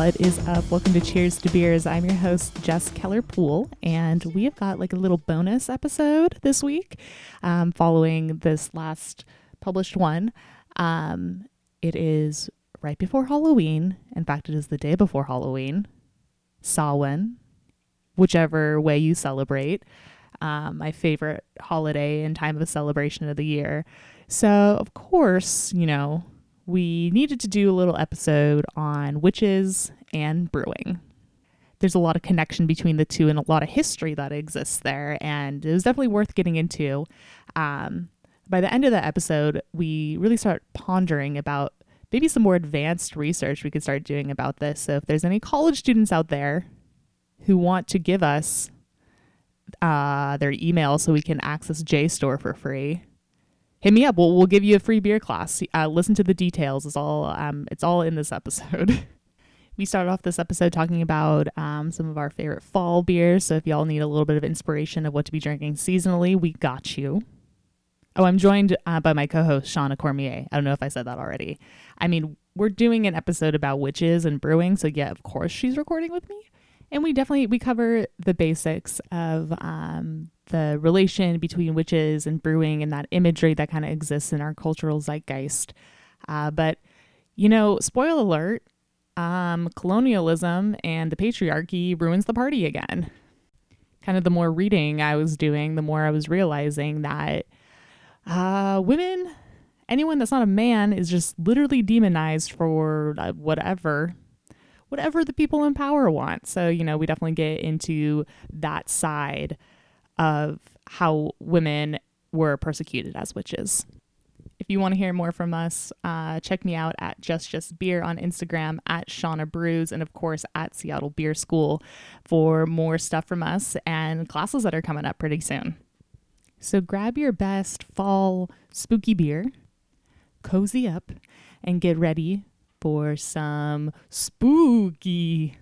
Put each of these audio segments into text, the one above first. What is up? Welcome to Cheers to Beers. I'm your host, Jess Keller-Pool, and we have got like a little bonus episode this week following this last published one. It is right before Halloween. In fact, it is the day before Halloween. Samhain, whichever way you celebrate. My favorite holiday and time of celebration of the year. So, of course, you know, we needed to do a little episode on witches and brewing. There's a lot of connection between the two and a lot of history that exists there, and it was definitely worth getting into. By the end of the episode, we really start pondering about maybe some more advanced research we could start doing about this. So if there's any college students out there who want to give us their email so we can access JSTOR for free, hit me up. We'll give you a free beer class. Listen to the details. It's all in this episode. We start off this episode talking about some of our favorite fall beers. So if y'all need a little bit of inspiration of what to be drinking seasonally, we got you. Oh, I'm joined by my co-host, Shauna Cormier. I don't know if I said that already. I mean, we're doing an episode about witches and brewing. So yeah, of course she's recording with me. And we cover the basics of the relation between witches and brewing and that imagery that kind of exists in our cultural zeitgeist. But, you know, spoiler alert, colonialism and the patriarchy ruins the party again. Kind of the more reading I was doing, the more I was realizing that women, anyone that's not a man, is just literally demonized for whatever the people in power want. So, you know, we definitely get into that side of how women were persecuted as witches. If you want to hear more from us, check me out at Just Beer on Instagram, at Shauna Brews, and of course at Seattle Beer School for more stuff from us and classes that are coming up pretty soon. So grab your best fall spooky beer, cozy up, and get ready for some spooky.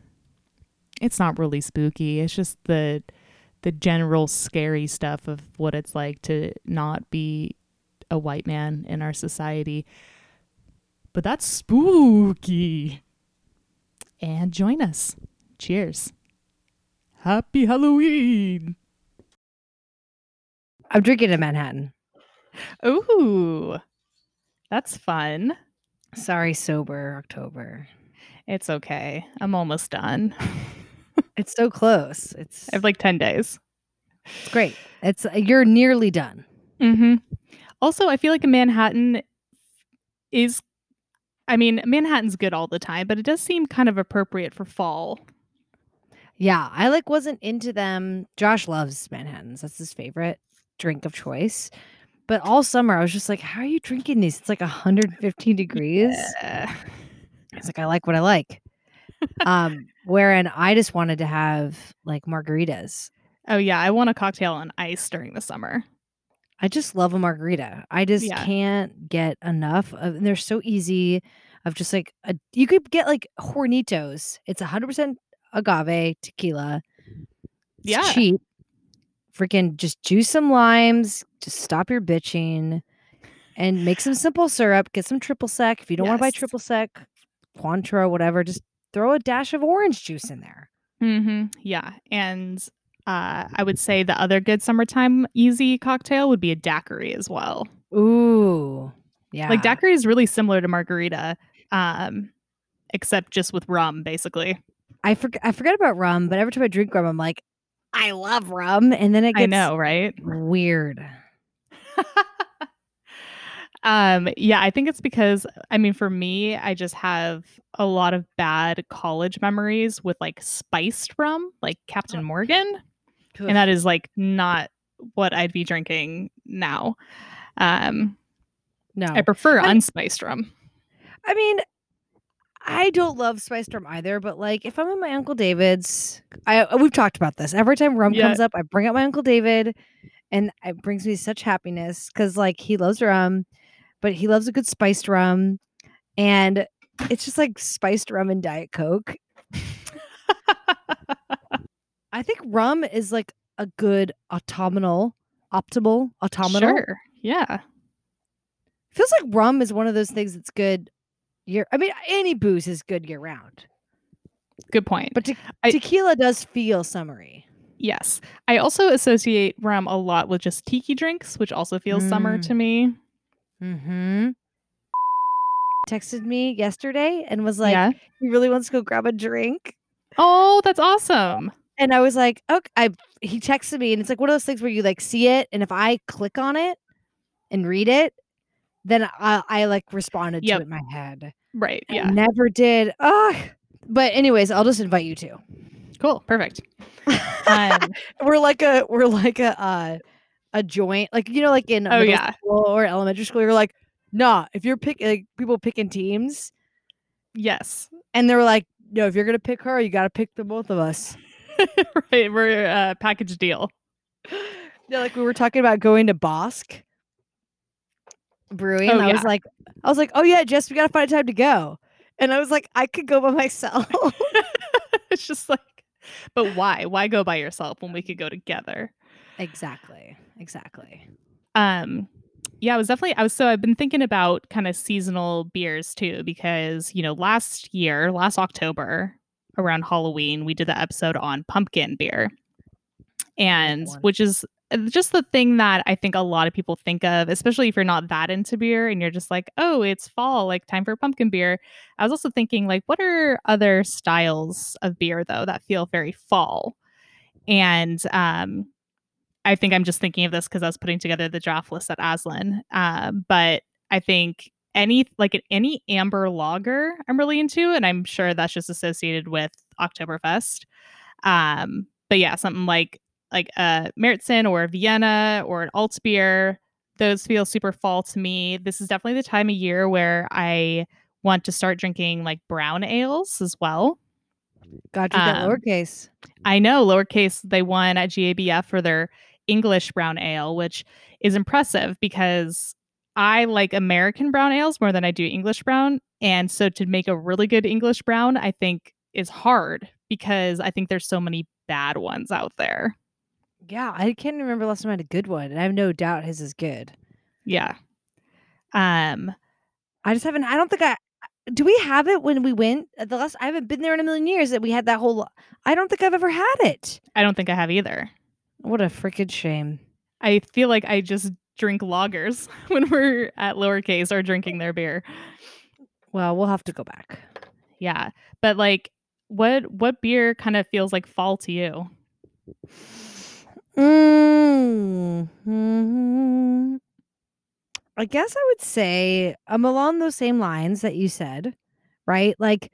It's not really spooky. It's just the general scary stuff of what it's like to not be a white man in our society. But that's spooky. And join us. Cheers. Happy Halloween. I'm drinking a Manhattan. Ooh, that's fun. Sorry, sober October. It's okay. I'm almost done. It's so close. I have like 10 days. It's great. You're nearly done. Mm-hmm. Also, I feel like a Manhattan Manhattan's good all the time, but it does seem kind of appropriate for fall. Yeah, I wasn't into them. Josh loves Manhattans. That's his favorite drink of choice. But all summer, I was just like, how are you drinking these? It's like 115 degrees. Yeah. It's like, I like what I like. Wherein I just wanted to have like margaritas. Oh, yeah. I want a cocktail on ice during the summer. I just love a margarita. I just can't get enough of, and they're so easy of just like, you could get like Hornitos. It's 100% agave tequila. It's cheap. Freaking just juice some limes, just stop your bitching and make some simple syrup, get some triple sec. If you don't want to buy triple sec, Cointreau, whatever, just throw a dash of orange juice in there. Mm-hmm. Yeah. And I would say the other good summertime easy cocktail would be a daiquiri as well. Ooh. Yeah. Like daiquiri is really similar to margarita, except just with rum, basically. I forget about rum, but every time I drink rum, I'm like, I love rum, and then it gets weird. I think it's because, for me, I just have a lot of bad college memories with like spiced rum, like Captain Morgan, and that is like not what I'd be drinking now. No, I prefer unspiced rum. I don't love spiced rum either, but like if I'm at my Uncle David's, we've talked about this. Every time rum comes up, I bring up my Uncle David, and it brings me such happiness because like he loves rum, but he loves a good spiced rum, and it's just like spiced rum and Diet Coke. I think rum is like a good optimal. Sure. Yeah. Feels like rum is one of those things that's good. Any booze is good year round. Good point. But tequila does feel summery. Yes. I also associate rum a lot with just tiki drinks, which also feels summer to me. Mm-hmm. Texted me yesterday and was like, he really wants to go grab a drink. Oh, that's awesome. And I was like, okay. He texted me and it's like one of those things where you like see it. And if I click on it and read it, then I like responded to it in my head. Right. Yeah. I never did. Oh, but anyways, I'll just invite you to. Cool. Perfect. We're like a joint, like, you know, like in middle school or elementary school, you're like, nah, if you're people picking teams. Yes. And they were like, no, if you're going to pick her, you got to pick the both of us. Right. We're a package deal. Yeah. Like we were talking about going to Bosque brewing. I was like, oh yeah, Jess, we got to find a time to go. And I was like, I could go by myself. It's just like, but why? Why go by yourself when we could go together? Exactly. Yeah, I've been thinking about kind of seasonal beers too, because, you know, last October around Halloween, we did the episode on pumpkin beer, and which is just the thing that I think a lot of people think of, especially if you're not that into beer and you're just like, oh, it's fall, like time for pumpkin beer. I was also thinking, like, what are other styles of beer though that feel very fall? And I think I'm just thinking of this because I was putting together the draft list at Aslan. But I think any amber lager I'm really into, and I'm sure that's just associated with Oktoberfest. But yeah, something like Märzen or Vienna or an Altbier, those feel super fall to me. This is definitely the time of year where I want to start drinking like brown ales as well. Got you that lowercase. I know lowercase. They won at GABF for their English brown ale, which is impressive because I like American brown ales more than I do English brown. And so to make a really good English brown, I think is hard because I think there's so many bad ones out there. Yeah, I can't remember last time I had a good one, and I have no doubt his is good. Yeah. Do we have it when we went the last? I haven't been there in a million years that we had that whole. I don't think I've ever had it. I don't think I have either. What a freaking shame. I feel like I just drink lagers when we're at lowercase or drinking their beer. Well, we'll have to go back. Yeah. But like what beer kind of feels like fall to you? Mm-hmm. I guess I would say I'm along those same lines that you said, right? Like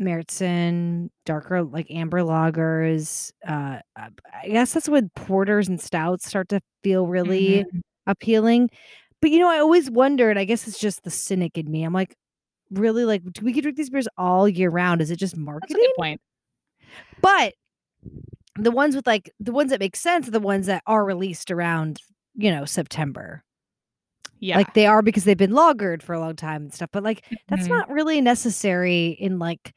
Märzen, darker, like amber lagers. I guess that's when porters and stouts start to feel really appealing. But, you know, I always wondered, I guess it's just the cynic in me. I'm like, really? Like, do we drink these beers all year round? Is it just marketing? That's a good point. But the ones that make sense are the ones that are released around, you know, September. Yeah. Like they are because they've been lagered for a long time and stuff. But like that's not really necessary in like,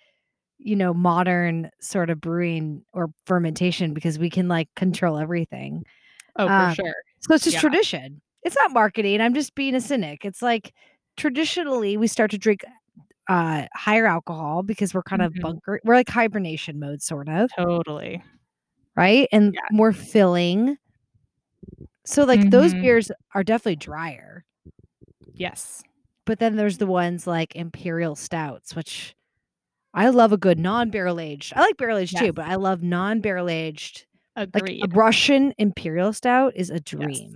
you know, modern sort of brewing or fermentation because we can like control everything. Oh, for sure. So it's just tradition. It's not marketing. I'm just being a cynic. It's like traditionally we start to drink higher alcohol because we're kind of bunker. We're like hibernation mode sort of. Totally. Right. And more filling. So like those beers are definitely drier. Yes. But then there's the ones like imperial stouts, which I love a good non-barrel aged. I like barrel aged too, but I love non-barrel aged. Agreed. Like a Russian imperial stout is a dream. Yes.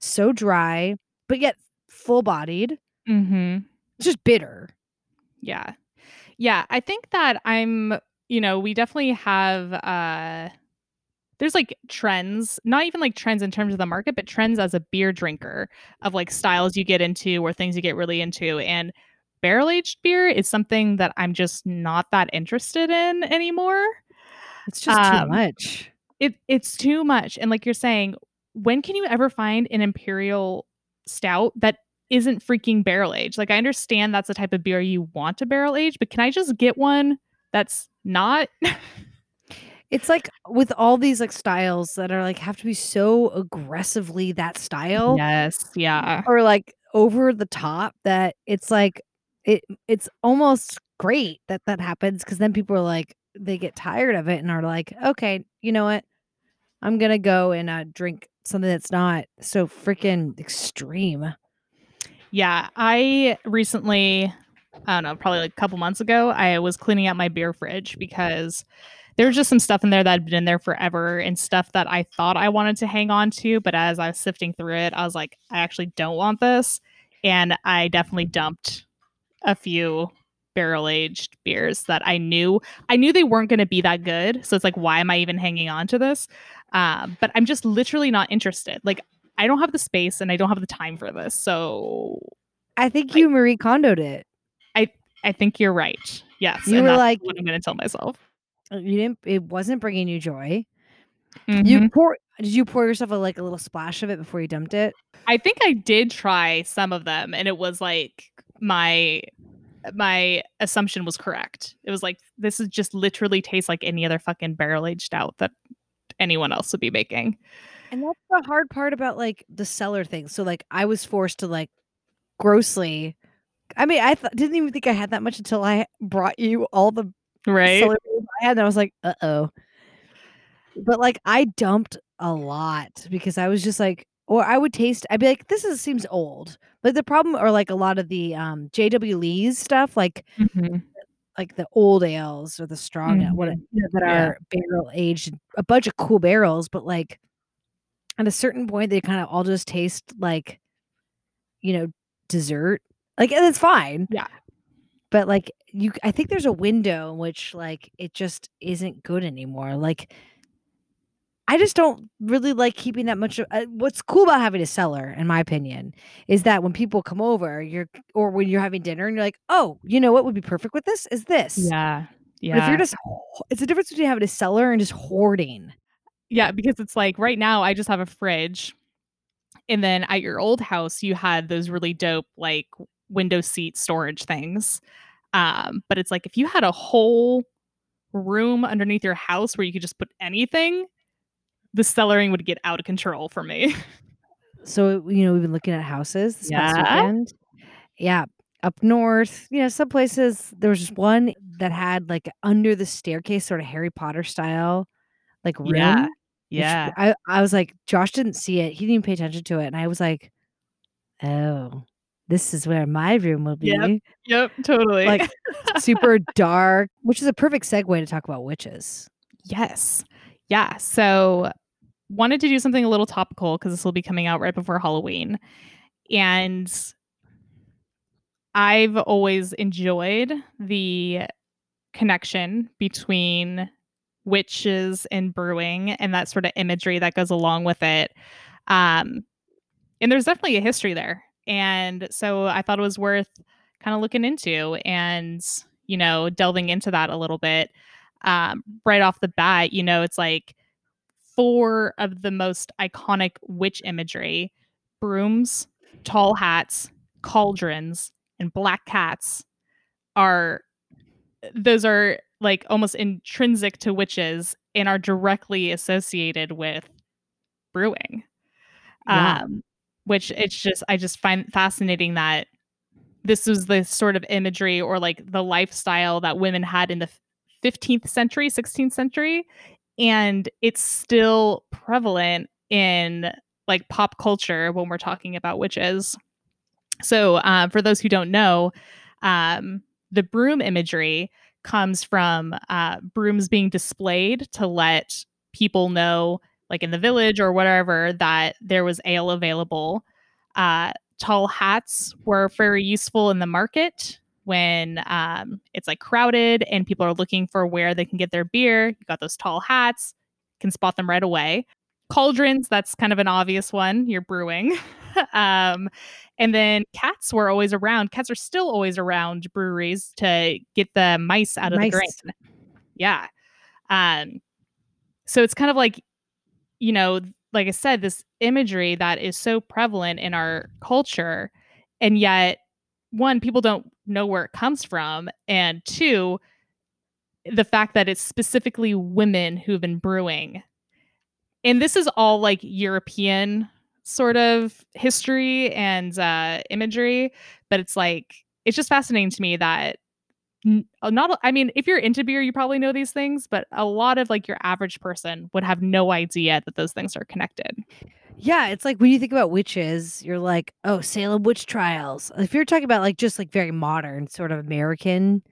So dry, but yet full bodied. Mm-hmm. It's just bitter. Yeah. Yeah. I think that we definitely have, there's like trends, not even like trends in terms of the market, but trends as a beer drinker of like styles you get into or things you get really into. And barrel-aged beer is something that I'm just not that interested in anymore. It's just too much. It's too much. And like you're saying, when can you ever find an imperial stout that isn't freaking barrel-aged? Like I understand that's the type of beer you want to barrel-age, but can I just get one that's not... It's like with all these like styles that are like have to be so aggressively that style. Yes. Yeah. Or like over the top that it's like it's almost great that happens because then people are like, they get tired of it and are like, okay, you know what? I'm going to go and drink something that's not so freaking extreme. Yeah. I recently, I don't know, probably like a couple months ago, I was cleaning out my beer fridge because there was just some stuff in there that had been in there forever and stuff that I thought I wanted to hang on to. But as I was sifting through it, I was like, I actually don't want this. And I definitely dumped a few barrel-aged beers that I knew they weren't going to be that good. So it's like, why am I even hanging on to this? But I'm just literally not interested. Like, I don't have the space and I don't have the time for this. So I think you Marie Kondo'd it. I think you're right. Yes. You were that's like, what I'm going to tell myself. You didn't. It wasn't bringing you joy. Mm-hmm. Did you pour yourself a little splash of it before you dumped it? I think I did try some of them, and it was like my assumption was correct. It was like, this is just literally tastes like any other fucking barrel aged stout that anyone else would be making. And that's the hard part about like the cellar thing. So like I was forced to like grossly. I mean, I didn't even think I had that much until I brought you all the right cellar I had, and I was like, uh-oh. But like I dumped a lot because I was just like, or I would taste, I'd be like, seems old. But the problem are like a lot of the J.W. Lee's stuff, like mm-hmm. like the old ales or the strong mm-hmm. Are barrel aged, a bunch of cool barrels. But like at a certain point, they kind of all just taste like, dessert. Like, and it's fine. Yeah. But like I think there's a window in which like it just isn't good anymore. Like, I just don't really like keeping that much of what's cool about having a cellar, in my opinion, is that when people come over, when you're having dinner and you're like, oh, you know what would be perfect with this is this. Yeah. Yeah. But if you're it's the difference between having a cellar and just hoarding. Yeah. Because it's like right now I just have a fridge. And then at your old house, you had those really dope, like window seat storage things. But it's like if you had a whole room underneath your house where you could just put anything, the cellaring would get out of control for me. So, we've been looking at houses this past weekend. Yeah. Up north, some places there was just one that had like under the staircase, sort of Harry Potter style, like room. Yeah. Yeah. I was like, Josh didn't see it. He didn't even pay attention to it. And I was like, oh, this is where my room will be. Yep, totally. Like super dark, which is a perfect segue to talk about witches. Yes. Yeah. So wanted to do something a little topical because this will be coming out right before Halloween. And I've always enjoyed the connection between witches and brewing and that sort of imagery that goes along with it. And there's definitely a history there. And so I thought it was worth kind of looking into and, delving into that a little bit. Right off the bat, it's like four of the most iconic witch imagery: brooms, tall hats, cauldrons, and black cats are like almost intrinsic to witches and are directly associated with brewing. Yeah. Which I just find fascinating that this was the sort of imagery or like the lifestyle that women had in the 15th century, 16th century, and it's still prevalent in like pop culture when we're talking about witches. So for those who don't know, the broom imagery comes from brooms being displayed to let people know, like in the village or whatever, that there was ale available. Tall hats were very useful in the market when it's like crowded and people are looking for where they can get their beer. You got those tall hats, can spot them right away. Cauldrons, that's kind of an obvious one. You're brewing. And then cats were always around. Cats are still always around breweries to get the mice out of the grain. Yeah. So it's kind of like, like I said, this imagery that is so prevalent in our culture, and yet one, people don't know where it comes from, and two, the fact that it's specifically women who've been brewing. And this is all like European sort of history and imagery, but it's like, it's just fascinating to me that not, I mean, if you're into beer, you probably know these things, but a lot of like your average person would have no idea that those things are connected. Yeah, it's like when you think about witches, you're like, oh, Salem witch trials. If you're talking about like just like very modern sort of American,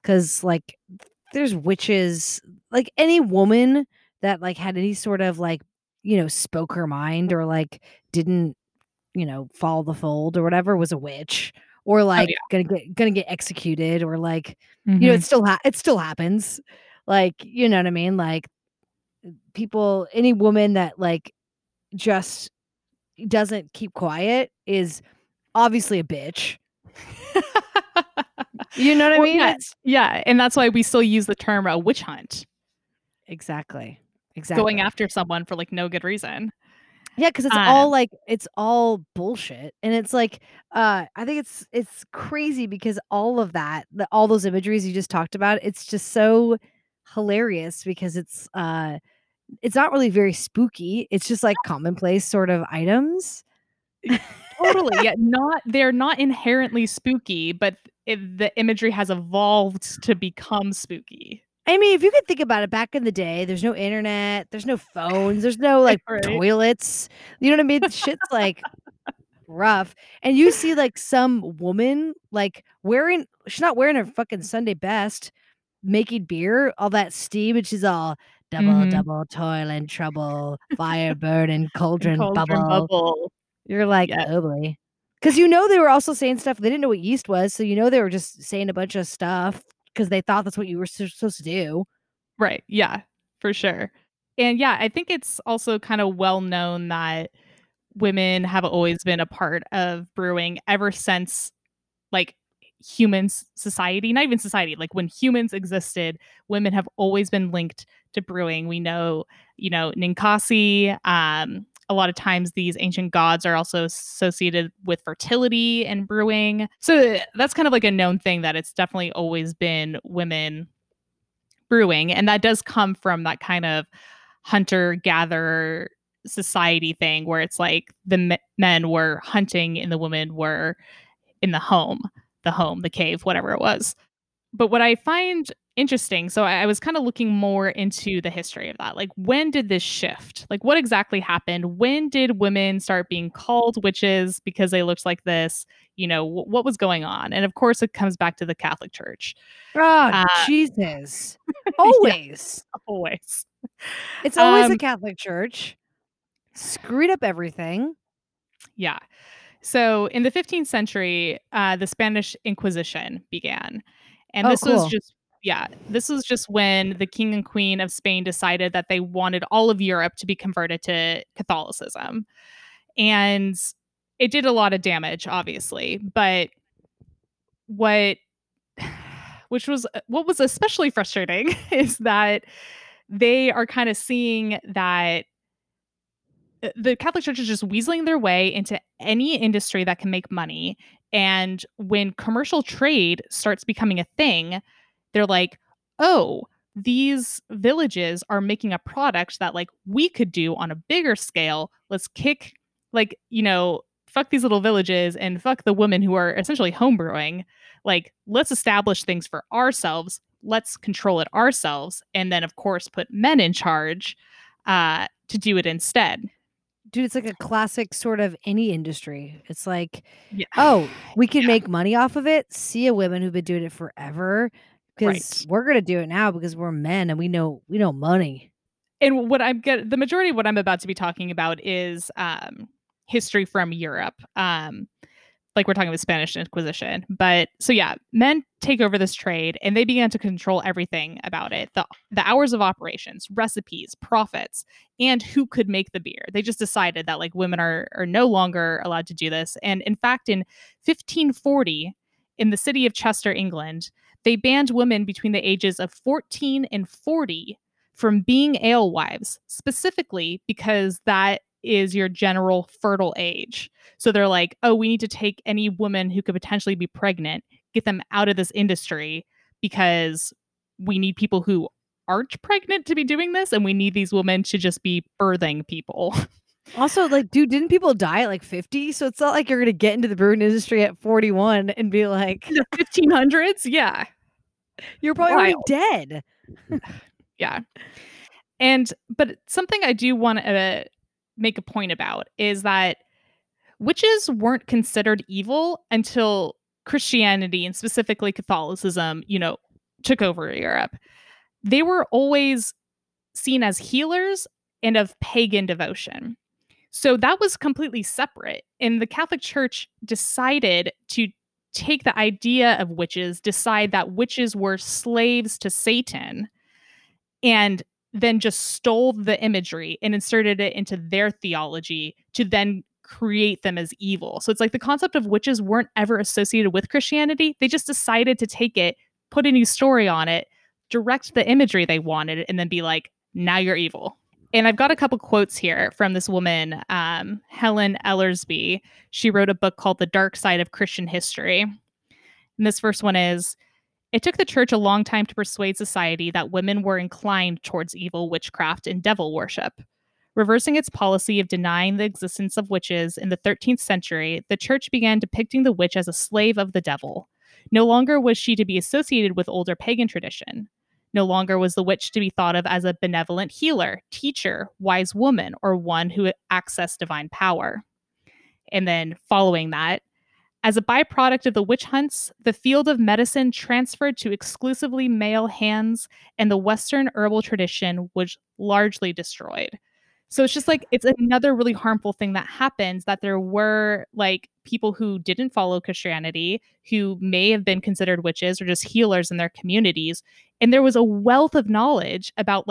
because like there's witches, like any woman that like had any sort of like, you know, spoke her mind or like didn't, you know, follow the fold or whatever was a witch. Or like gonna get executed, or like you know, it still happens. Like, you know what I mean? Like people, any woman that like just doesn't keep quiet is obviously a bitch. You know what I mean? Yeah, and that's why we still use the term a witch hunt. Exactly. Going after someone for like no good reason. Yeah, because it's all like, it's all bullshit. And it's like, I think it's crazy because all of that, all those imageries you just talked about, it's just so hilarious because it's not really very spooky. It's just like commonplace sort of items. Totally. Yeah, they're not inherently spooky, but the imagery has evolved to become spooky. I mean, if you could think about it, back in the day, there's no internet, there's no phones, there's no like toilets. You know what I mean? Shit's like rough. And you see like some woman like she's not wearing her fucking Sunday best, making beer, all that steam, and she's all double toil and trouble, fire burn and cauldron bubble. You're like, oh boy. Because you know they were also saying stuff, they didn't know what yeast was, so you know they were just saying a bunch of stuff. Because they thought that's what you were supposed to do. Right. Yeah, for sure. And yeah, I think it's also kind of well known that women have always been a part of brewing ever since like human society, not even society, like when humans existed, women have always been linked to brewing. We know, you know, Ninkasi, a lot of times these ancient gods are also associated with fertility and brewing. So that's kind of like a known thing that it's definitely always been women brewing. And that does come from that kind of hunter-gatherer society thing where it's like the men were hunting and the women were in the home, the cave, whatever it was. But what I find interesting, so I was kind of looking more into the history of that. Like, when did this shift? Like, what exactly happened? When did women start being called witches because they looked like this? You know, what was going on? And of course, it comes back to the Catholic Church. Oh, Jesus. Always. Yeah, always. It's always the Catholic Church. Screwed up everything. Yeah. So in the 15th century, the Spanish Inquisition began. And this was just when the king and queen of Spain decided that they wanted all of Europe to be converted to Catholicism. And it did a lot of damage, obviously. But what was especially frustrating is that they are kind of seeing that the Catholic Church is just weaseling their way into any industry that can make money. And when commercial trade starts becoming a thing, they're like, oh, these villages are making a product that like we could do on a bigger scale. Let's kick, like, you know, fuck these little villages and fuck the women who are essentially homebrewing. Like, let's establish things for ourselves. Let's control it ourselves. And then, of course, put men in charge to do it instead. Dude, it's like a classic sort of any industry. It's like, we can make money off of it. See a women who've been doing it forever. Because we're going to do it now because we're men and we know money. And what the majority of what I'm about to be talking about is history from Europe. Like we're talking about Spanish Inquisition. But so yeah, men take over this trade and they began to control everything about it. The hours of operations, recipes, profits, and who could make the beer. They just decided that like women are no longer allowed to do this. And in fact, in 1540, in the city of Chester, England, they banned women between the ages of 14 and 40 from being alewives, specifically because that is your general fertile age. So they're like, oh, we need to take any woman who could potentially be pregnant, get them out of this industry because we need people who aren't pregnant to be doing this. And we need these women to just be birthing people. Also, like, dude, didn't people die at like 50? So it's not like you're going to get into the brewing industry at 41 and be like... the 1500s? Yeah. You're probably already dead. Yeah. But something I do want to make a point about is that witches weren't considered evil until Christianity, and specifically Catholicism, took over Europe. They were always seen as healers and of pagan devotion. So that was completely separate. And the Catholic Church decided to take the idea of witches, decide that witches were slaves to Satan, and then just stole the imagery and inserted it into their theology to then create them as evil. So it's like the concept of witches weren't ever associated with Christianity. They just decided to take it, put a new story on it, direct the imagery they wanted, and then be like, now you're evil. And I've got a couple quotes here from this woman, Helen Ellersby. She wrote a book called The Dark Side of Christian History. And this first one is, "It took the church a long time to persuade society that women were inclined towards evil witchcraft and devil worship. Reversing its policy of denying the existence of witches in the 13th century, the church began depicting the witch as a slave of the devil. No longer was she to be associated with older pagan tradition. No longer was the witch to be thought of as a benevolent healer, teacher, wise woman, or one who accessed divine power." And then following that, "As a byproduct of the witch hunts, the field of medicine transferred to exclusively male hands, and the Western herbal tradition was largely destroyed." So it's just like, it's another really harmful thing that happens, that there were like people who didn't follow Christianity, who may have been considered witches or just healers in their communities. And there was a wealth of knowledge about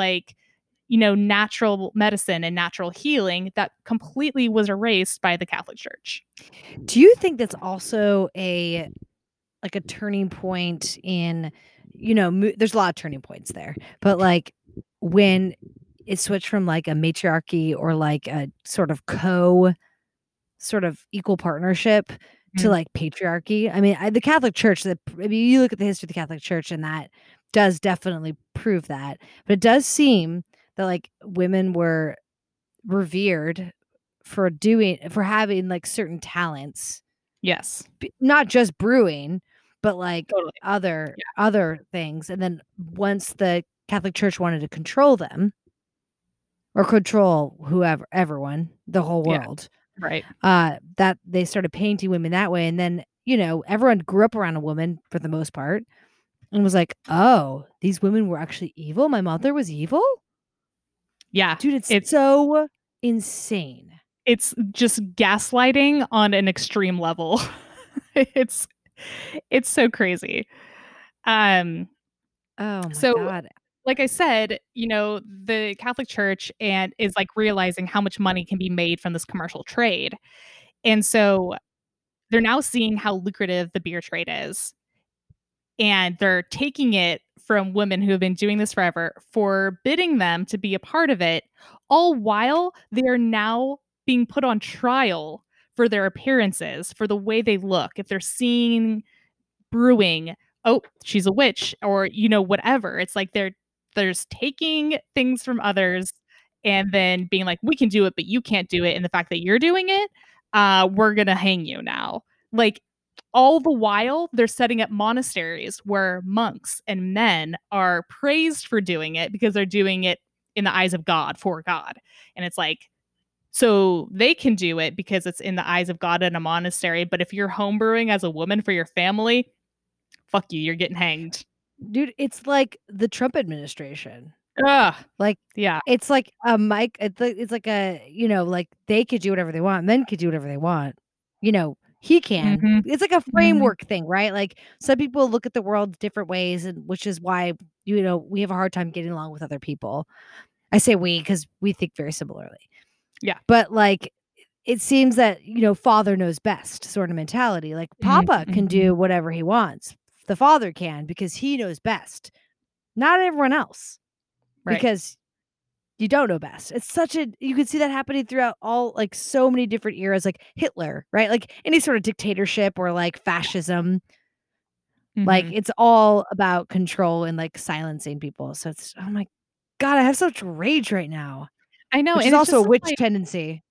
natural medicine and natural healing that completely was erased by the Catholic Church. Do you think that's also a turning point in, there's a lot of turning points there, but when it switched from a matriarchy or a sort of equal partnership mm-hmm. to patriarchy. I mean, the Catholic Church, you look at the history of the Catholic Church, and that does definitely prove that. But it does seem that women were revered for having certain talents. Yes. Not just brewing, but totally. other things. And then once the Catholic Church wanted to control them, or control everyone, the whole world. Yeah, right. That they started painting women that way. And then, everyone grew up around a woman for the most part and was like, oh, these women were actually evil. My mother was evil. Yeah. Dude, it's so insane. It's just gaslighting on an extreme level. It's so crazy. Oh my God. Like I said, the Catholic Church and is realizing how much money can be made from this commercial trade. And so they're now seeing how lucrative the beer trade is. And they're taking it from women who have been doing this forever, forbidding them to be a part of it, all while they are now being put on trial for their appearances, for the way they look. If they're seen brewing, oh, she's a witch, or, whatever. It's there's taking things from others and then being like, we can do it, but you can't do it. And the fact that you're doing it, we're going to hang you now. All the while, they're setting up monasteries where monks and men are praised for doing it because they're doing it in the eyes of God, for God. And it's so they can do it because it's in the eyes of God in a monastery. But if you're homebrewing as a woman for your family, fuck you, you're getting hanged. Dude, it's like the Trump administration. Ugh. Yeah. It's like a mic. It's like a, they could do whatever they want. Men could do whatever they want. He can. Mm-hmm. It's like a framework mm-hmm. thing, right? Some people look at the world different ways, and which is why, we have a hard time getting along with other people. I say we, because we think very similarly. Yeah. But it seems that, father knows best sort of mentality. Mm-hmm. Papa can do whatever he wants. The father can, because he knows best, not everyone else, right? Because you don't know best. It's such a, you can see that happening throughout all so many different eras, Hitler, right? Any sort of dictatorship or fascism, mm-hmm. It's all about control and silencing people. So it's, oh my God, I have such rage right now. I know. It's also a witch tendency.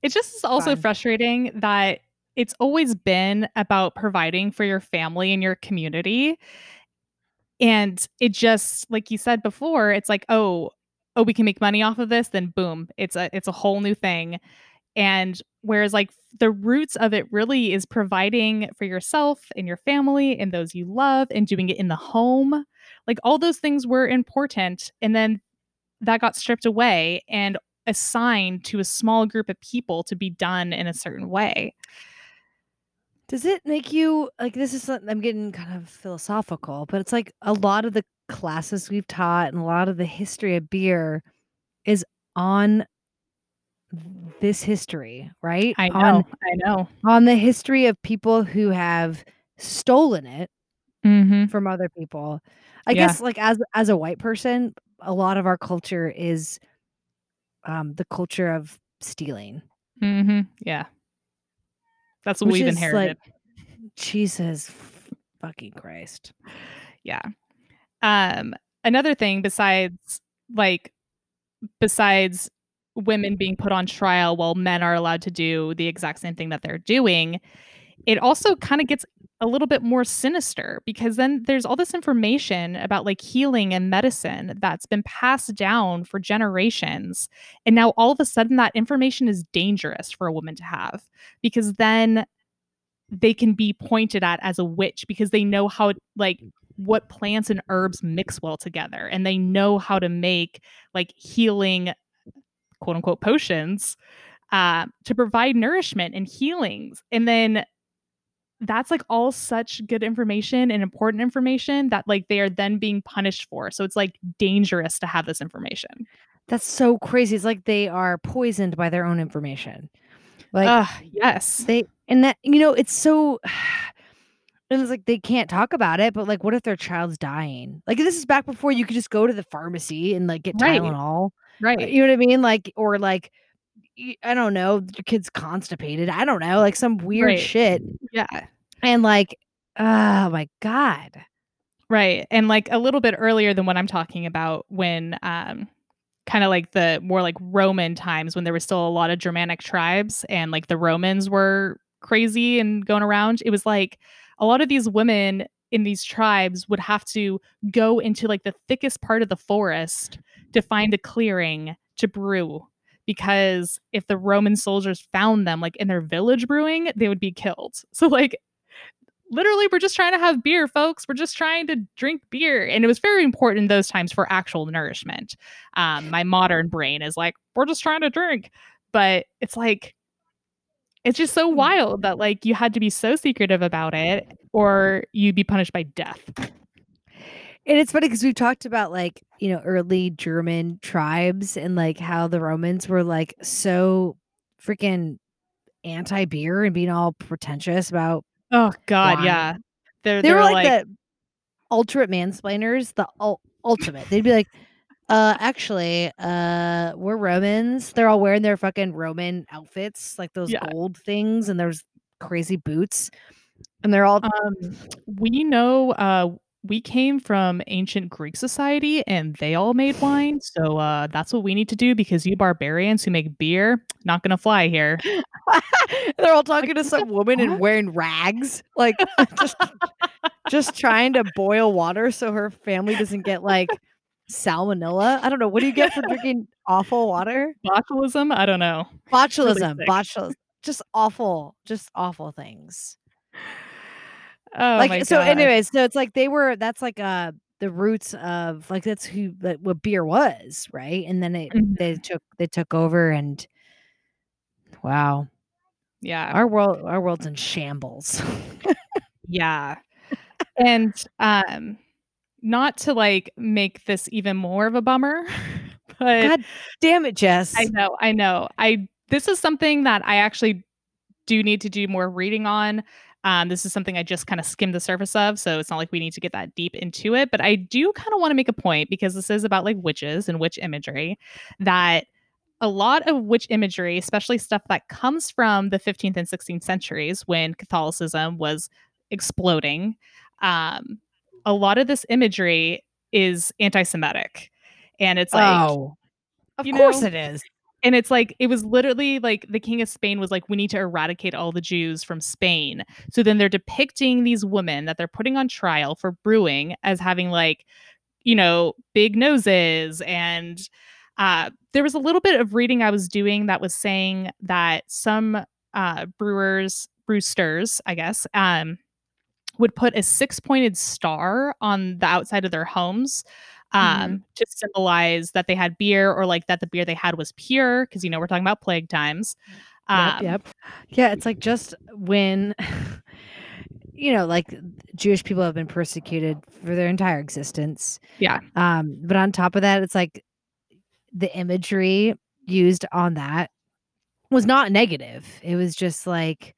It's just also frustrating that it's always been about providing for your family and your community. And it just, like you said before, it's like, oh, we can make money off of this. Then boom, it's a whole new thing. And whereas like the roots of it really is providing for yourself and your family and those you love and doing it in the home, like all those things were important. And then that got stripped away and assigned to a small group of people to be done in a certain way. Does it make you like, this is, I'm getting kind of philosophical, but it's like a lot of the classes we've taught and a lot of the history of beer is on this history, right? I know. On the history of people who have stolen it from other people. I guess like as a white person, a lot of our culture is the culture of stealing. Mm-hmm. Yeah. That's what we've inherited. Like, Jesus fucking Christ. Yeah. Another thing besides women being put on trial while men are allowed to do the exact same thing that they're doing, it also kind of gets a little bit more sinister, because then there's all this information about like healing and medicine that's been passed down for generations. And now all of a sudden that information is dangerous for a woman to have, because then they can be pointed at as a witch because they know how, like, what plants and herbs mix well together. And they know how to make like healing, quote unquote, potions to provide nourishment and healings. And then that's like all such good information and important information that like they are then being punished for. So it's like dangerous to have this information. That's so crazy. It's like they are poisoned by their own information. Like, yes, it's so, and it's like, they can't talk about it, but like, what if their child's dying? Like, this is back before you could just go to the pharmacy and like get Tylenol. Right. You know what I mean? Like, or like, I don't know, your kid's constipated. I don't know, like some weird shit. Yeah. And like, oh my God. Right. And like a little bit earlier than what I'm talking about, when kind of like the more like Roman times, when there was still a lot of Germanic tribes and like the Romans were crazy and going around, it was like a lot of these women in these tribes would have to go into like the thickest part of the forest to find a clearing to brew. Because if the Roman soldiers found them, like in their village brewing, they would be killed. So like, literally, we're just trying to have beer, folks. We're just trying to drink beer. And it was very important in those times for actual nourishment. My modern brain is like, we're just trying to drink. But it's like, it's just so wild that like you had to be so secretive about it or you'd be punished by death. And it's funny because we've talked about like, you know, early German tribes and like how the Romans were like so freaking anti-beer and being all pretentious about. Oh God, wine. Yeah. They were like the ultimate mansplainers, the ultimate. They'd be like, actually, we're Romans. They're all wearing their fucking Roman outfits, like those gold things and those crazy boots. And they're all we came from ancient Greek society and they all made wine. So that's what we need to do, because you barbarians who make beer, not going to fly here. They're all talking to some woman and wearing rags, like just trying to boil water so her family doesn't get like salmonella. I don't know. What do you get for drinking awful water? Botulism? I don't know. Botulism. Just awful. Just awful things. Oh, like so. God. Anyways, so it's like that's like the roots of like that's what beer was, right? And then they took over, and wow, yeah, our world's in shambles. Yeah, and not to like make this even more of a bummer, but God damn it, Jess! I know. This is something that I actually do need to do more reading on. This is something I just kind of skimmed the surface of, so it's not like we need to get that deep into it. But I do kind of want to make a point, because this is about like witches and witch imagery, that a lot of witch imagery, especially stuff that comes from the 15th and 16th centuries when Catholicism was exploding, a lot of this imagery is anti-Semitic. And it's like, of course it is. And it's like, it was literally like the king of Spain was like, we need to eradicate all the Jews from Spain. So then they're depicting these women that they're putting on trial for brewing as having like, you know, big noses. And there was a little bit of reading I was doing that was saying that some brewsters, I guess, would put a 6-pointed star on the outside of their homes to symbolize that they had beer, or like that the beer they had was pure, because, you know, we're talking about plague times. Yeah, it's like just when, you know, like Jewish people have been persecuted for their entire existence. Yeah. But on top of that, it's like the imagery used on that was not negative. It was just like,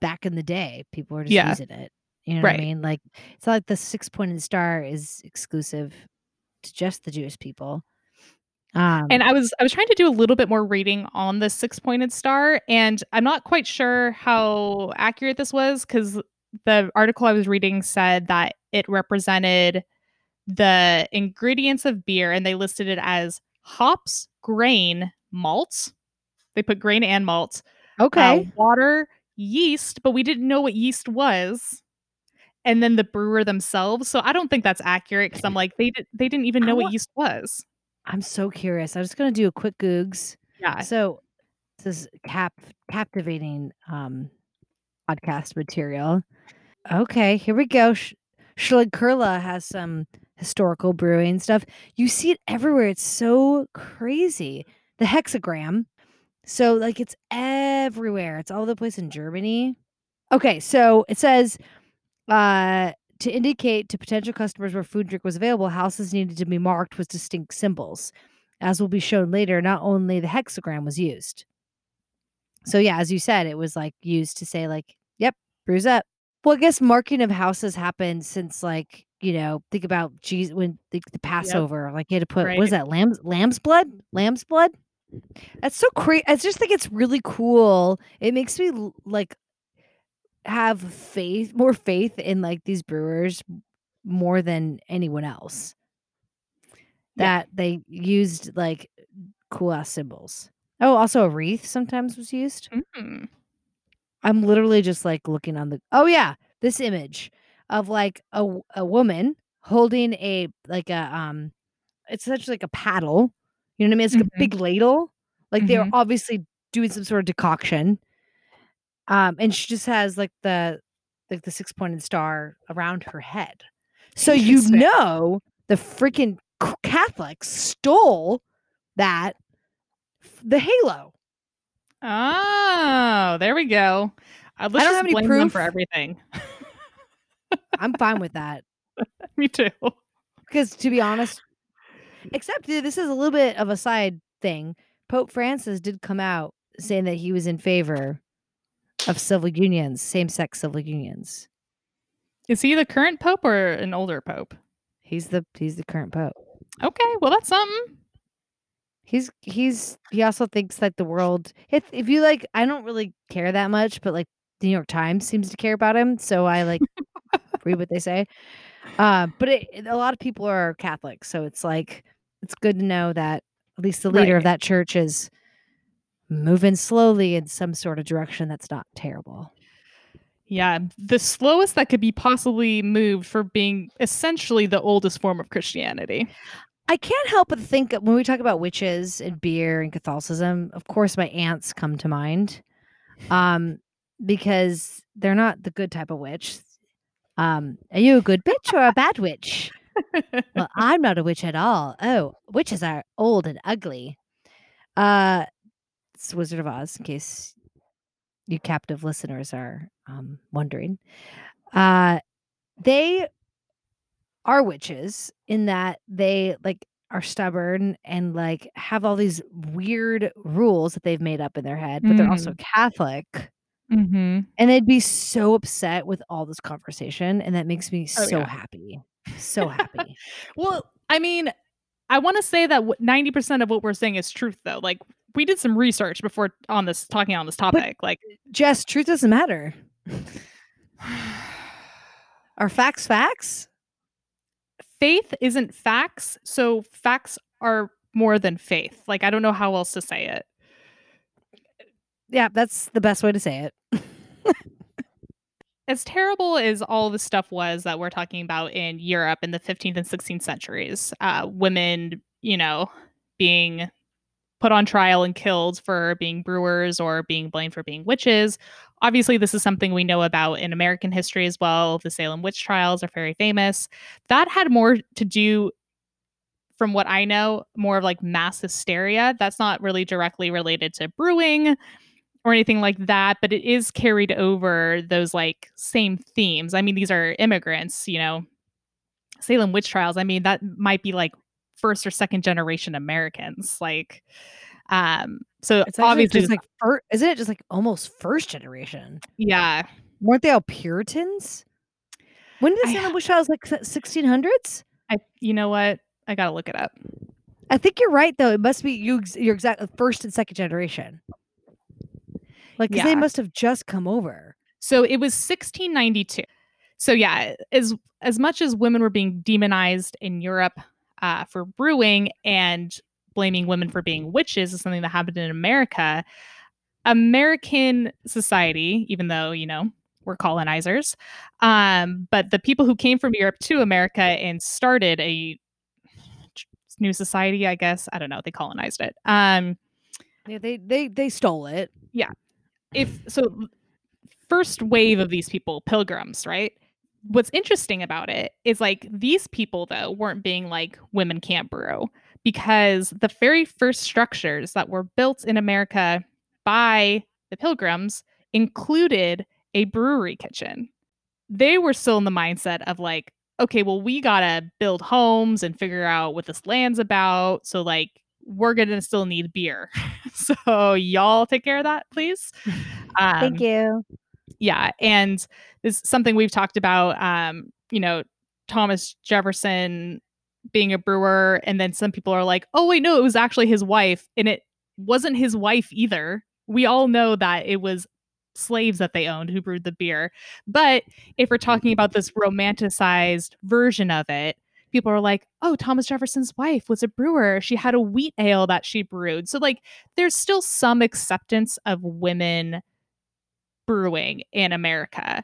back in the day, people were just using it. You know what I mean? Like, it's not like the 6-pointed star is exclusive to just the Jewish people. And I was trying to do a little bit more reading on the 6-pointed star, and I'm not quite sure how accurate this was, because the article I was reading said that it represented the ingredients of beer, and they listed it as hops, grain, malt. They put grain and malt. Okay. Water, yeast, but we didn't know what yeast was, and then the brewer themselves. So I don't think that's accurate, because I'm like, they didn't even know what yeast was. I'm so curious. I'm just gonna do a quick Googs. Yeah. So this is captivating podcast material. Okay, here we go. Schlenkerla has some historical brewing stuff. You see it everywhere. It's so crazy. The hexagram. So, like, it's everywhere. It's all over the place in Germany. Okay, so it says, to indicate to potential customers where food and drink was available, houses needed to be marked with distinct symbols. As will be shown later, not only the hexagram was used. So, yeah, as you said, it was, like, used to say, like, yep, brews up. Well, I guess marking of houses happened since, like, you know, think about Jesus, when the Passover. Yep. Like, you had to put, what is that, lamb's blood? Lamb's blood? That's so crazy. I just think it's really cool. It makes me like have more faith in like these brewers more than anyone else. That they used like cool ass symbols. Oh, also a wreath sometimes was used. Mm-hmm. I'm literally just like looking on this image of like a woman holding it's such like a paddle. You know what I mean? It's like a big ladle. Like they're obviously doing some sort of decoction. And she just has like the 6-pointed star around her head. So you know the freaking Catholics stole that, the halo. Oh, there we go. I don't have any proof for everything. I'm fine with that. Me too. Because to be honest, except this is a little bit of a side thing. Pope Francis did come out saying that he was in favor of civil unions, same-sex civil unions. Is he the current pope or an older pope? He's the current pope. Okay, well that's something. He also thinks that the world. If you like, I don't really care that much, but like the New York Times seems to care about him, so I like read what they say. But a lot of people are Catholic, so it's like. It's good to know that at least the leader of that church is moving slowly in some sort of direction that's not terrible. Yeah, the slowest that could be possibly moved for being essentially the oldest form of Christianity. I can't help but think that when we talk about witches and beer and Catholicism, of course my aunts come to mind, because they're not the good type of witch. Are you a good bitch or a bad witch? Well, I'm not a witch at all. Oh, witches are old and ugly. It's Wizard of Oz, in case you captive listeners are wondering. They are witches in that they like are stubborn and like have all these weird rules that they've made up in their head, but they're also Catholic. Mm-hmm. And they'd be so upset with all this conversation, and that makes me happy. So happy. Well, I mean, I want to say that 90% of what we're saying is truth, though. Like, we did some research on this topic. But, like, Jess, truth doesn't matter. Are facts facts? Faith isn't facts, so facts are more than faith. Like, I don't know how else to say it. Yeah, that's the best way to say it. As terrible as all the stuff was that we're talking about in Europe in the 15th and 16th centuries, women, you know, being put on trial and killed for being brewers or being blamed for being witches. Obviously, this is something we know about in American history as well. The Salem witch trials are very famous. That had more to do, from what I know, more of like mass hysteria. That's not really directly related to brewing or anything like that, but it is carried over those like same themes. I mean, these are immigrants, you know, Salem witch trials. I mean, that might be like first or second generation Americans. Like, so it's obviously just like, isn't it just like almost first generation? Yeah. Weren't they all Puritans? When did the Salem witch trials, like 1600s? You know what? I got to look it up. I think you're right though. It must be you're exactly first and second generation. Like, because they must have just come over. So it was 1692. So yeah, as much as women were being demonized in Europe for brewing, and blaming women for being witches is something that happened in America. American society, even though, you know, we're colonizers, but the people who came from Europe to America and started a new society, I guess, I don't know, they colonized it. Yeah, they stole it. Yeah. First wave of these people, pilgrims, right? What's interesting about it is like these people though weren't being like women can't brew, because the very first structures that were built in America by the pilgrims included a brewery kitchen. They were still in the mindset of like, okay, well, we gotta build homes and figure out what this land's about. So like, we're going to still need beer. So y'all take care of that, please. Thank you. Yeah. And this is something we've talked about, you know, Thomas Jefferson being a brewer. And then some people are like, oh wait, no, it was actually his wife. And it wasn't his wife either. We all know that it was slaves that they owned who brewed the beer. But if we're talking about this romanticized version of it, people are like, oh, Thomas Jefferson's wife was a brewer. She had a wheat ale that she brewed. So like, there's still some acceptance of women brewing in America.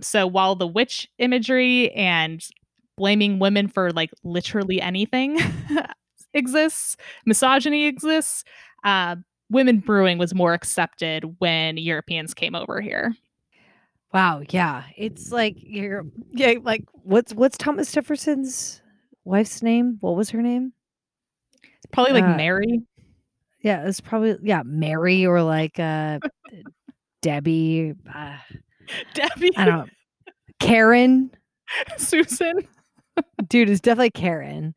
So while the witch imagery and blaming women for like literally anything exists, misogyny exists, women brewing was more accepted when Europeans came over here. Wow, yeah. It's like like what's Thomas Jefferson's wife's name? What was her name? Probably like Mary. Yeah, it's probably Mary or like Debbie. Debbie. I don't know. Karen. Susan. Dude, it's definitely Karen.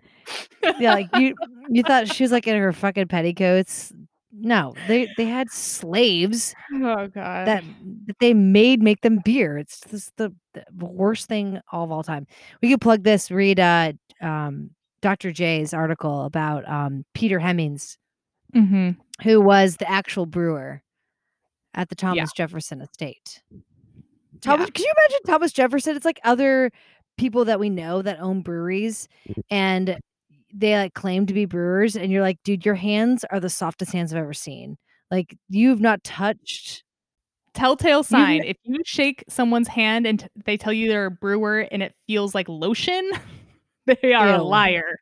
Yeah, like you thought she was like in her fucking petticoats. No, they had slaves. Oh God! That they make them beer. It's just the worst thing of all time. We could plug this. Read Dr. J's article about Peter Hemmings, who was the actual brewer at the Thomas Jefferson estate. Thomas, could you imagine Thomas Jefferson? It's like other people that we know that own breweries and they like claim to be brewers, and you're like, dude, your hands are the softest hands I've ever seen. Like, you've not touched. Telltale sign. If you shake someone's hand and they tell you they're a brewer and it feels like lotion, they are a liar.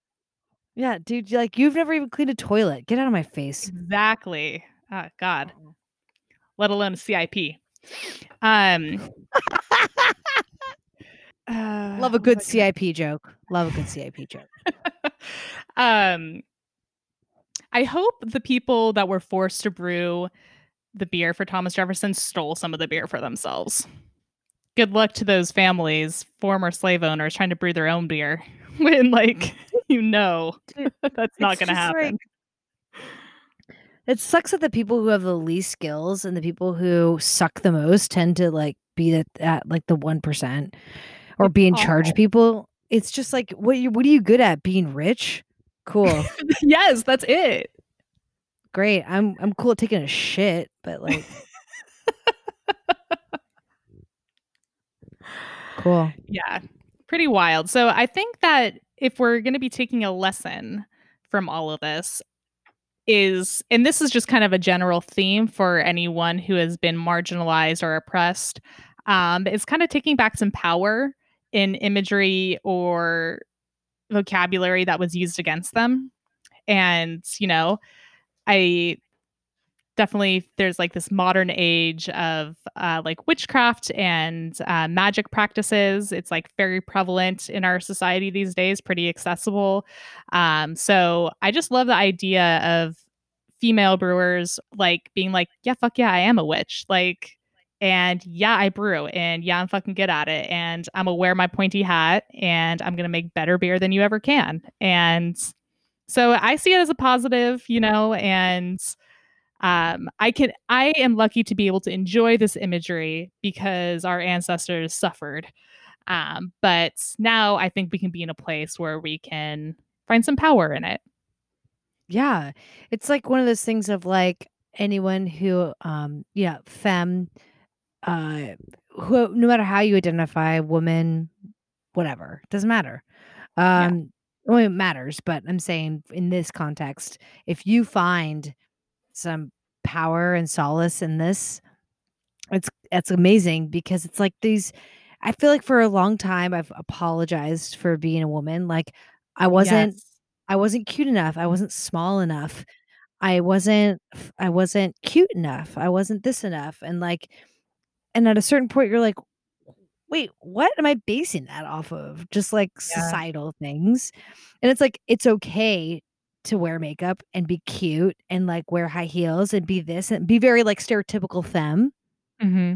Yeah, dude, like, you've never even cleaned a toilet. Get out of my face. Exactly. Oh, God. Let alone CIP. Love a good CIP joke. Love a good CIP joke. I hope the people that were forced to brew the beer for Thomas Jefferson stole some of the beer for themselves. Good luck to those families, former slave owners, trying to brew their own beer when, like, you know, that's not going to happen. Like, it sucks that the people who have the least skills and the people who suck the most tend to like be at like the 1% or be in charge of people. It's just like, what are you good at? Being rich? Cool. Yes, that's it. Great. I'm cool at taking a shit, but like cool. Yeah. Pretty wild. So I think that if we're going to be taking a lesson from all of this is, and this is just kind of a general theme for anyone who has been marginalized or oppressed, it's kind of taking back some power in imagery or vocabulary that was used against them. And, you know, I definitely, there's like this modern age of like witchcraft and magic practices. It's like very prevalent in our society these days, pretty accessible. So I just love the idea of female brewers like being like, yeah, fuck yeah, I am a witch. Like, and yeah, I brew, and yeah, I'm fucking good at it, and I'm gonna wear my pointy hat, and I'm gonna make better beer than you ever can. And so I see it as a positive, you know, and I am lucky to be able to enjoy this imagery because our ancestors suffered. But now I think we can be in a place where we can find some power in it. Yeah. It's like one of those things of like anyone who, femme, who, no matter how you identify, woman, whatever, doesn't matter. Well, it matters, but I'm saying in this context, if you find some power and solace in this, it's amazing, because it's like these, I feel like for a long time I've apologized for being a woman. Like I wasn't cute enough. I wasn't small enough. I wasn't cute enough. I wasn't this enough. And like, and at a certain point you're like, wait, what am I basing that off of? Just like societal things. And it's like, it's okay to wear makeup and be cute and like wear high heels and be this and be very like stereotypical femme. Mm-hmm.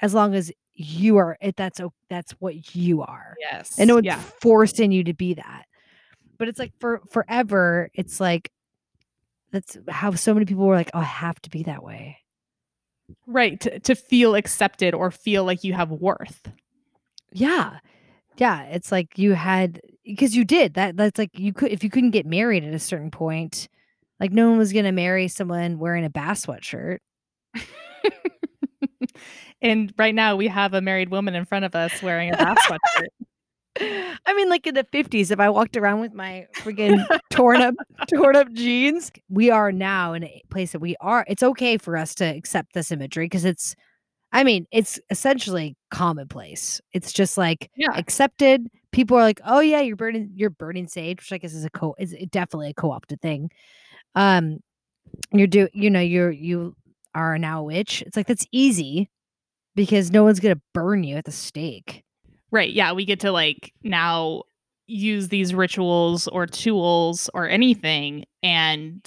As long as you are, that's what you are. Yes. And no one's forcing you to be that. But it's like for forever, it's like, that's how so many people were like, oh, I have to be that way. Right. To feel accepted or feel like you have worth. Yeah. Yeah. It's like you had, because you did that. That's like you could, if you couldn't get married at a certain point, like no one was going to marry someone wearing a bass sweatshirt. And right now we have a married woman in front of us wearing a bass sweatshirt. I mean, like in the 50s, if I walked around with my freaking torn up jeans, we are now in a place that we are. It's okay for us to accept this imagery because it's essentially commonplace. It's just like accepted. People are like, oh yeah, you're burning sage, which I guess is definitely a co-opted thing. You are now a witch. It's like, that's easy because no one's going to burn you at the stake. Right. Yeah. We get to like now use these rituals or tools or anything and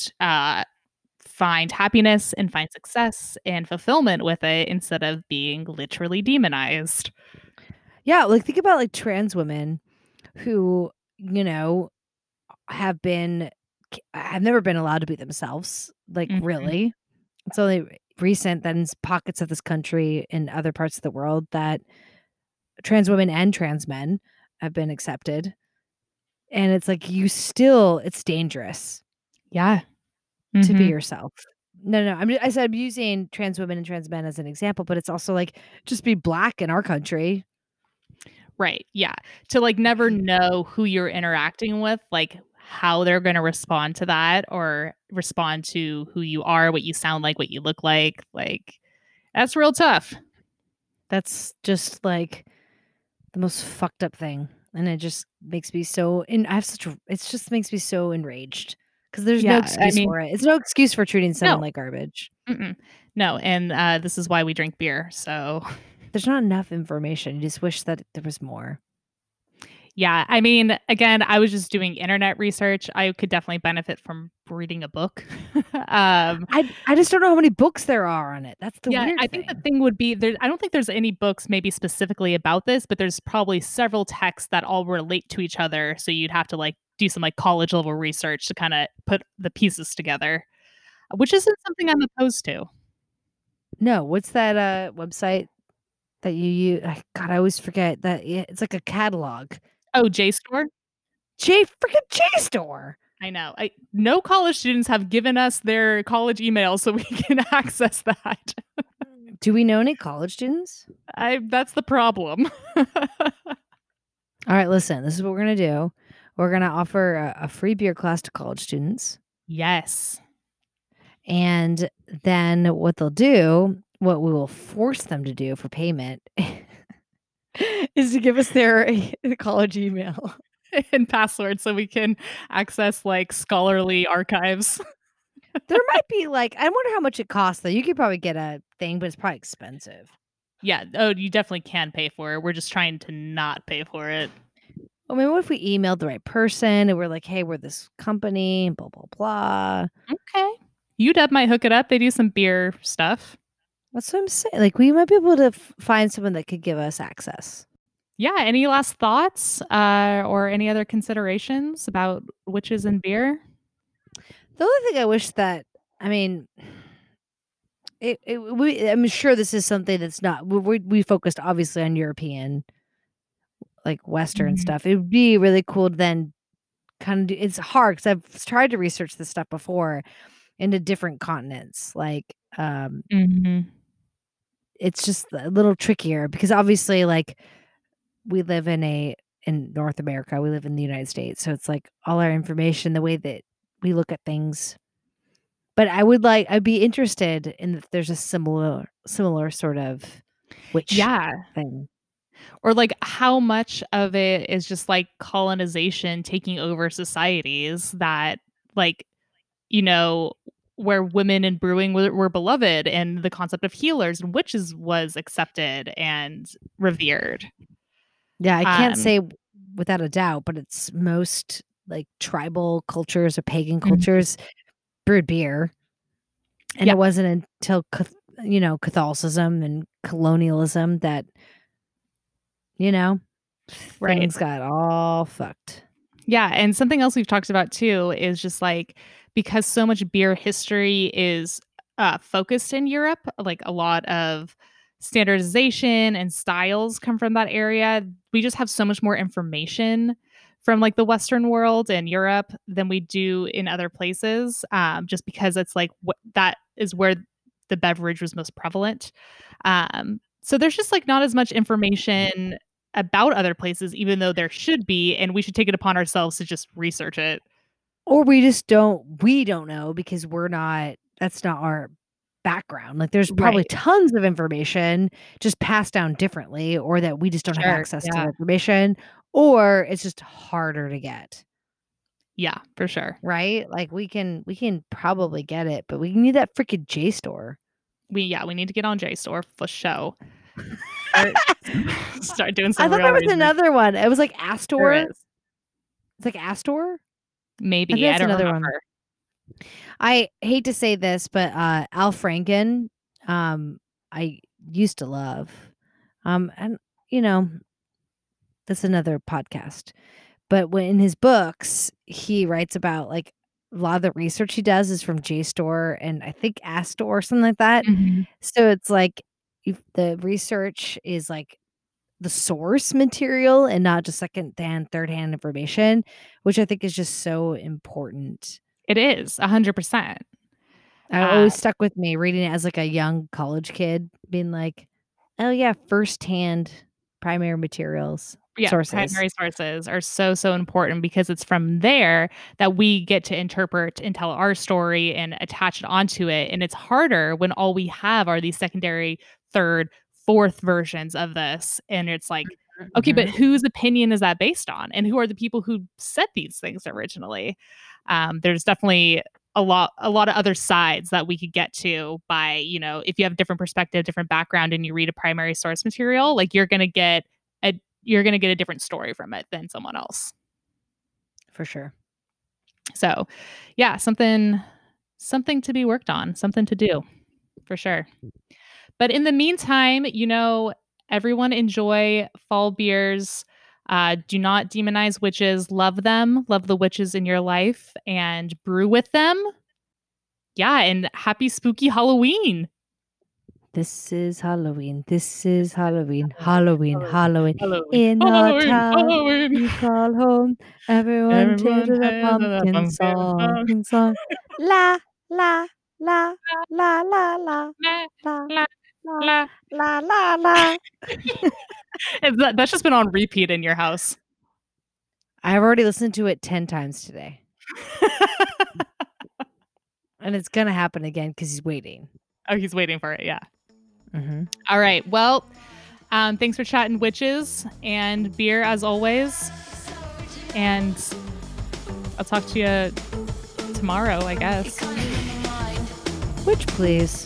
find happiness and find success and fulfillment with it instead of being literally demonized. Yeah. Like think about like trans women who, you know, have never been allowed to be themselves. Like really. It's only recent that in pockets of this country and other parts of the world that trans women and trans men have been accepted. And it's like, it's dangerous. Yeah. Mm-hmm. To be yourself. No. I'm using trans women and trans men as an example, but it's also like, just be Black in our country. Right. Yeah. To like, never know who you're interacting with, like how they're going to respond to that or respond to who you are, what you sound like, what you look like. Like that's real tough. That's just like the most fucked up thing. And it just makes me makes me so enraged because there's no excuse for it. It's no excuse for treating someone like garbage. Mm-mm. No. And this is why we drink beer. So there's not enough information. You just wish that there was more. Yeah. I mean, again, I was just doing internet research. I could definitely benefit from reading a book. I just don't know how many books there are on it. That's the weird thing. I think the thing would be there. I don't think there's any books maybe specifically about this, but there's probably several texts that all relate to each other. So you'd have to like do some like college level research to kind of put the pieces together, which isn't something I'm opposed to. No. What's that website that you use? God, I always forget that. It's like a catalog. Oh, JSTOR? Freaking JSTOR. I know. No college students have given us their college email so we can access that. Do we know any college students? That's the problem. All right, listen, this is what we're going to do. We're going to offer a free beer class to college students. Yes. And then what they'll do, what we will force them to do for payment is to give us their college email and password so we can access like scholarly archives. There might be like, I wonder how much it costs though. You could probably get a thing, but it's probably expensive. Yeah. Oh, you definitely can pay for it. We're just trying to not pay for it. I mean, what if we emailed the right person and we're like, hey, we're this company, blah, blah, blah. Okay. UW might hook it up. They do some beer stuff. That's what I'm saying. Like, we might be able to find someone that could give us access. Yeah. Any last thoughts or any other considerations about witches and beer? The only thing I wish that, I mean, I'm sure this is something that's not, we focused obviously on European, like Western mm-hmm. stuff. It would be really cool to then kind of do, it's hard because I've tried to research this stuff before into different continents. Like, mm-hmm. It's just a little trickier because obviously like we live in North America, we live in the United States. So it's like all our information, the way that we look at things. But I'd be interested in if there's a similar sort of witch thing. Or like how much of it is just like colonization taking over societies that like, you know, where women in brewing were beloved and the concept of healers and witches was accepted and revered. Yeah, I can't say without a doubt, but it's most like tribal cultures or pagan mm-hmm. cultures brewed beer. And it wasn't until, you know, Catholicism and colonialism that, you know, right. things got all fucked. Yeah. And something else we've talked about too is just like, because so much beer history is focused in Europe, like a lot of standardization and styles come from that area. We just have so much more information from like the Western world and Europe than we do in other places, just because it's like that is where the beverage was most prevalent. So there's just like not as much information about other places, even though there should be, and we should take it upon ourselves to just research it. Or we just don't know because that's not our background. Like there's probably tons of information just passed down differently, or that we just don't have access to information. Or it's just harder to get. Yeah, for sure. Right? Like we can probably get it, but we need that freaking JSTOR. We need to get on JSTOR for show. Start doing some. I thought there was another one. It was like Astor. It's like Astor? Maybe. I don't remember. One. I hate to say this, but Al Franken, I used to love. And you know, that's another podcast. But in his books, he writes about like a lot of the research he does is from JSTOR and I think Astor or something like that. Mm-hmm. So it's like the research is like the source material and not just second-hand, third-hand information, which I think is just so important. It is 100%. I always stuck with me reading it as like a young college kid being like, oh yeah, first-hand primary materials. Yeah, sources. Primary sources are so important because it's from there that we get to interpret and tell our story and attach it onto it. And it's harder when all we have are these secondary, third, fourth versions of this. And it's like, okay, but whose opinion is that based on? And who are the people who said these things originally? There's definitely a lot of other sides that we could get to by, you know, if you have a different perspective, different background, and you read a primary source material, like you're going to get a different story from it than someone else. For sure. So yeah, something to be worked on, something to do for sure. But in the meantime, you know, everyone enjoy fall beers. Do not demonize witches. Love them. Love the witches in your life and brew with them. Yeah. And happy spooky Halloween. This is Halloween. This is Halloween. Halloween. Halloween. Halloween. In Halloween, our town, Halloween. We call home. Everyone to the pumpkin song. Pumpkin song. La la la la la la la la la la la. That's just been on repeat in your house. I've already listened to it 10 times today. And it's going to happen again because he's waiting. Oh, he's waiting for it. Yeah. Mm-hmm. All right. Well, thanks for chatting witches and beer as always. And I'll talk to you tomorrow, I guess. Witch, please.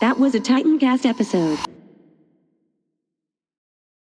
That was a TitanCast episode.